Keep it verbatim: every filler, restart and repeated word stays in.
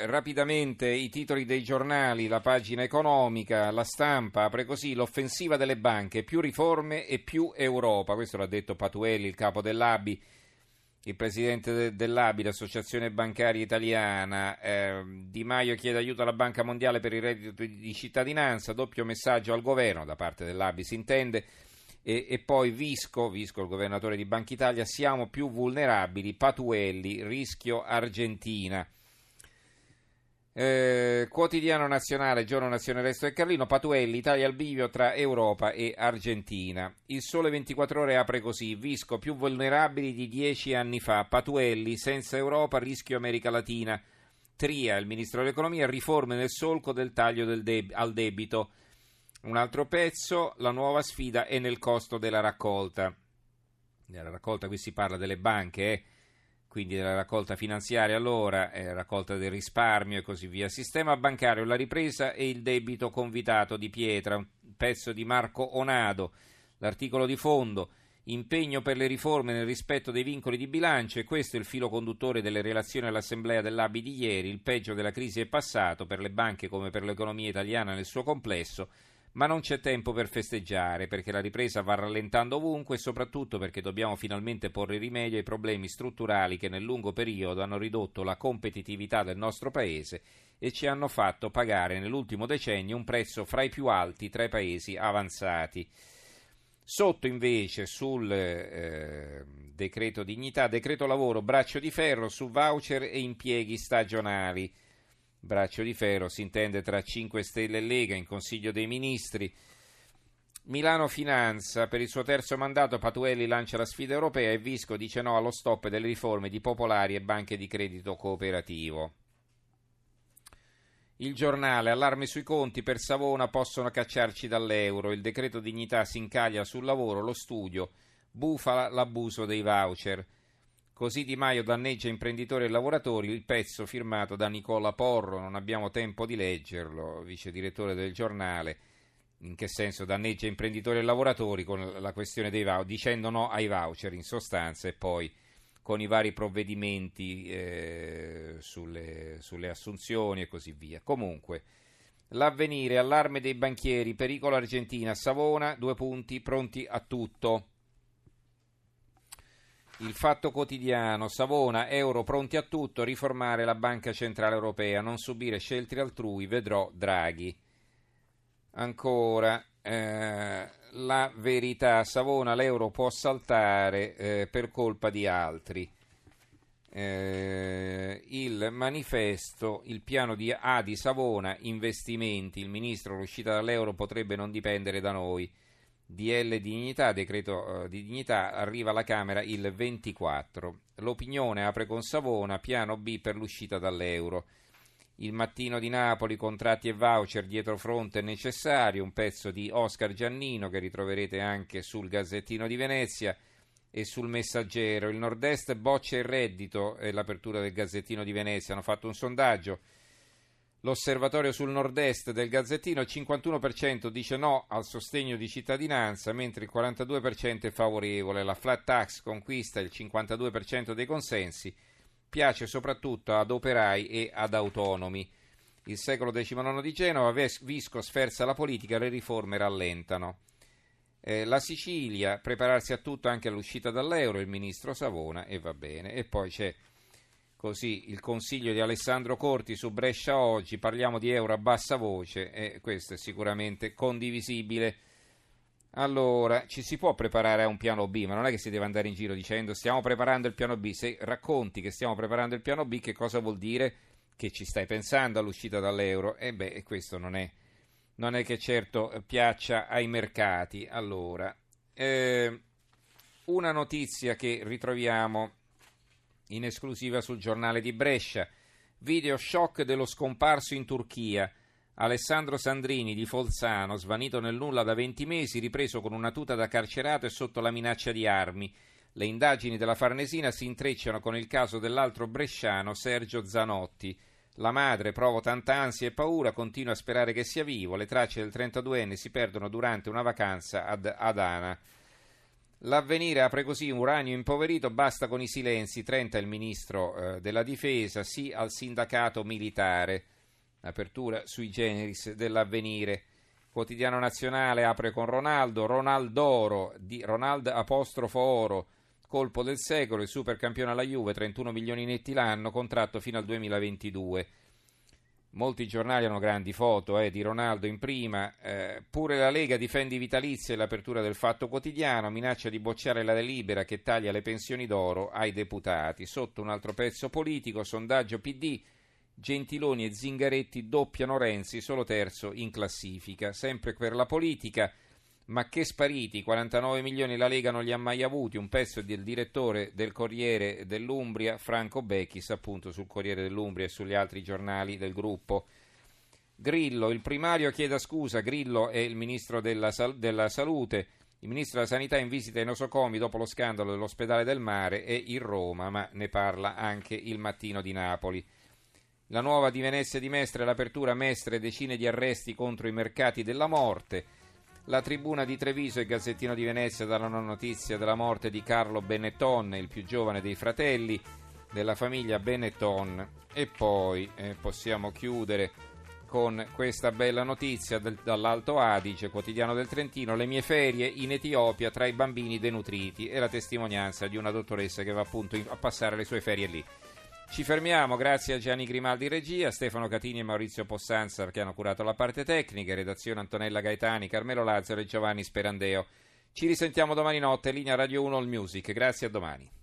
Rapidamente i titoli dei giornali, la pagina economica, la stampa apre così: l'offensiva delle banche, più riforme e più Europa. Questo l'ha detto Patuelli, il capo dell'A B I, il presidente dell'A B I, l'Associazione Bancaria Italiana. eh, Di Maio chiede aiuto alla Banca Mondiale per il reddito di cittadinanza, doppio messaggio al governo da parte dell'A B I, si intende. E, e poi Visco, Visco, il governatore di Banca Italia, siamo più vulnerabili, Patuelli, rischio Argentina. Eh, quotidiano nazionale, Giorno Nazionale, Resto e Carlino, Patuelli, Italia al bivio tra Europa e Argentina. Il Sole ventiquattro Ore apre così: Visco, più vulnerabili di dieci anni fa, Patuelli, senza Europa, rischio America Latina. Tria, il ministro dell'economia, riforme nel solco del taglio del deb- al debito. Un altro pezzo, la nuova sfida è nel costo della raccolta. Nella raccolta qui si parla delle banche, eh? Quindi della raccolta finanziaria, allora, eh, raccolta del risparmio e così via. Sistema bancario, la ripresa e il debito convitato, di Pietra, un pezzo di Marco Onado. L'articolo di fondo, impegno per le riforme nel rispetto dei vincoli di bilancio, e questo è il filo conduttore delle relazioni all'assemblea dell'A B I di ieri. Il peggio della crisi è passato per le banche come per l'economia italiana nel suo complesso, ma non c'è tempo per festeggiare, perché la ripresa va rallentando ovunque e soprattutto perché dobbiamo finalmente porre rimedio ai problemi strutturali che nel lungo periodo hanno ridotto la competitività del nostro paese e ci hanno fatto pagare nell'ultimo decennio un prezzo fra i più alti tra i paesi avanzati. Sotto invece, sul eh, decreto dignità, decreto lavoro, braccio di ferro su voucher e impieghi stagionali. Braccio di ferro si intende tra cinque Stelle e Lega in Consiglio dei Ministri. Milano Finanza, per il suo terzo mandato Patuelli lancia la sfida europea e Visco dice no allo stop delle riforme di popolari e banche di credito cooperativo. Il Giornale, allarme sui conti per Savona, possono cacciarci dall'euro, il decreto dignità si incaglia sul lavoro, lo studio, bufala l'abuso dei voucher. Così Di Maio danneggia imprenditori e lavoratori, il pezzo firmato da Nicola Porro, non abbiamo tempo di leggerlo, vice direttore del Giornale. In che senso danneggia imprenditori e lavoratori con la questione dei voucher, dicendo no ai voucher in sostanza, e poi con i vari provvedimenti eh, sulle, sulle assunzioni e così via. Comunque, l'Avvenire, allarme dei banchieri, pericolo Argentina, Savona, due punti, pronti a tutto. Il Fatto Quotidiano, Savona, euro pronti a tutto, riformare la Banca Centrale Europea, non subire scelte altrui, vedrò Draghi. Ancora, eh, La Verità, Savona, l'euro può saltare eh, per colpa di altri. Eh, il Manifesto, il piano di A di Savona, investimenti, il ministro, l'uscita dall'euro potrebbe non dipendere da noi. D L Dignità, decreto eh, di dignità, arriva alla Camera il ventiquattro. L'Opinione apre con Savona, piano B per l'uscita dall'euro. Il Mattino di Napoli, contratti e voucher, dietro fronte necessario, un pezzo di Oscar Giannino che ritroverete anche sul Gazzettino di Venezia e sul Messaggero. Il Nord-Est boccia il reddito, e l'apertura del Gazzettino di Venezia, hanno fatto un sondaggio. L'osservatorio sul nord-est del Gazzettino, il cinquantuno per cento dice no al sostegno di cittadinanza, mentre il quarantadue per cento è favorevole. La flat tax conquista il cinquantadue per cento dei consensi, piace soprattutto ad operai e ad autonomi. Il Secolo diciannove di Genova, Visco sferza la politica, le riforme rallentano. Eh, la Sicilia, prepararsi a tutto anche all'uscita dall'euro, il ministro Savona, e va bene. E poi c'è così il consiglio di Alessandro Corti su Brescia Oggi, parliamo di euro a bassa voce, e questo è sicuramente condivisibile. Allora, ci si può preparare a un piano B, ma non è che si deve andare in giro dicendo stiamo preparando il piano B. Se racconti che stiamo preparando il piano B, che cosa vuol dire? Che ci stai pensando all'uscita dall'euro? E beh, questo non è, non è che certo piaccia ai mercati. Allora, eh, una notizia che ritroviamo in esclusiva sul Giornale di Brescia, video shock dello scomparso in Turchia, Alessandro Sandrini di Folzano, svanito nel nulla da venti mesi, ripreso con una tuta da carcerato e sotto la minaccia di armi. Le indagini della Farnesina si intrecciano con il caso dell'altro bresciano Sergio Zanotti. La madre, provo tanta ansia e paura, continua a sperare che sia vivo, le tracce del trentaduenne si perdono durante una vacanza ad Adana. L'Avvenire apre così: uranio impoverito, basta con i silenzi. Trenta, il ministro eh, della difesa, sì al sindacato militare. Apertura sui generis dell'Avvenire. Quotidiano Nazionale apre con Ronaldo, Ronaldoro, di Ronaldo apostrofo oro, colpo del secolo, il supercampione alla Juve, trentuno milioni netti l'anno, contratto fino al duemilaventidue. Molti giornali hanno grandi foto eh, di Ronaldo in prima, eh, pure la Lega difende i vitalizi e l'apertura del Fatto Quotidiano, minaccia di bocciare la delibera che taglia le pensioni d'oro ai deputati. Sotto un altro pezzo politico, sondaggio P D, Gentiloni e Zingaretti doppiano Renzi, solo terzo in classifica. Sempre per la politica, ma che spariti, quarantanove milioni la Lega non li ha mai avuti, un pezzo del direttore del Corriere dell'Umbria, Franco Bechis, appunto sul Corriere dell'Umbria e sugli altri giornali del gruppo. Grillo, il primario chiede scusa, Grillo è il ministro della, sal- della salute, il ministro della sanità in visita ai nosocomi dopo lo scandalo dell'ospedale del mare e in Roma, ma ne parla anche il Mattino di Napoli. La nuova di Venezia di Mestre, l'apertura Mestre, decine di arresti contro i mercati della morte. La Tribuna di Treviso e il Gazzettino di Venezia danno notizia della morte di Carlo Benetton, il più giovane dei fratelli della famiglia Benetton. E poi eh, possiamo chiudere con questa bella notizia del, dall'Alto Adige, Quotidiano del Trentino, le mie ferie in Etiopia tra i bambini denutriti, e la testimonianza di una dottoressa che va appunto in, a passare le sue ferie lì. Ci fermiamo, grazie a Gianni Grimaldi regia, Stefano Catini e Maurizio Possanzar che hanno curato la parte tecnica, redazione Antonella Gaetani, Carmelo Lazzaro e Giovanni Sperandeo. Ci risentiamo domani notte, linea Radio uno All Music, grazie a domani.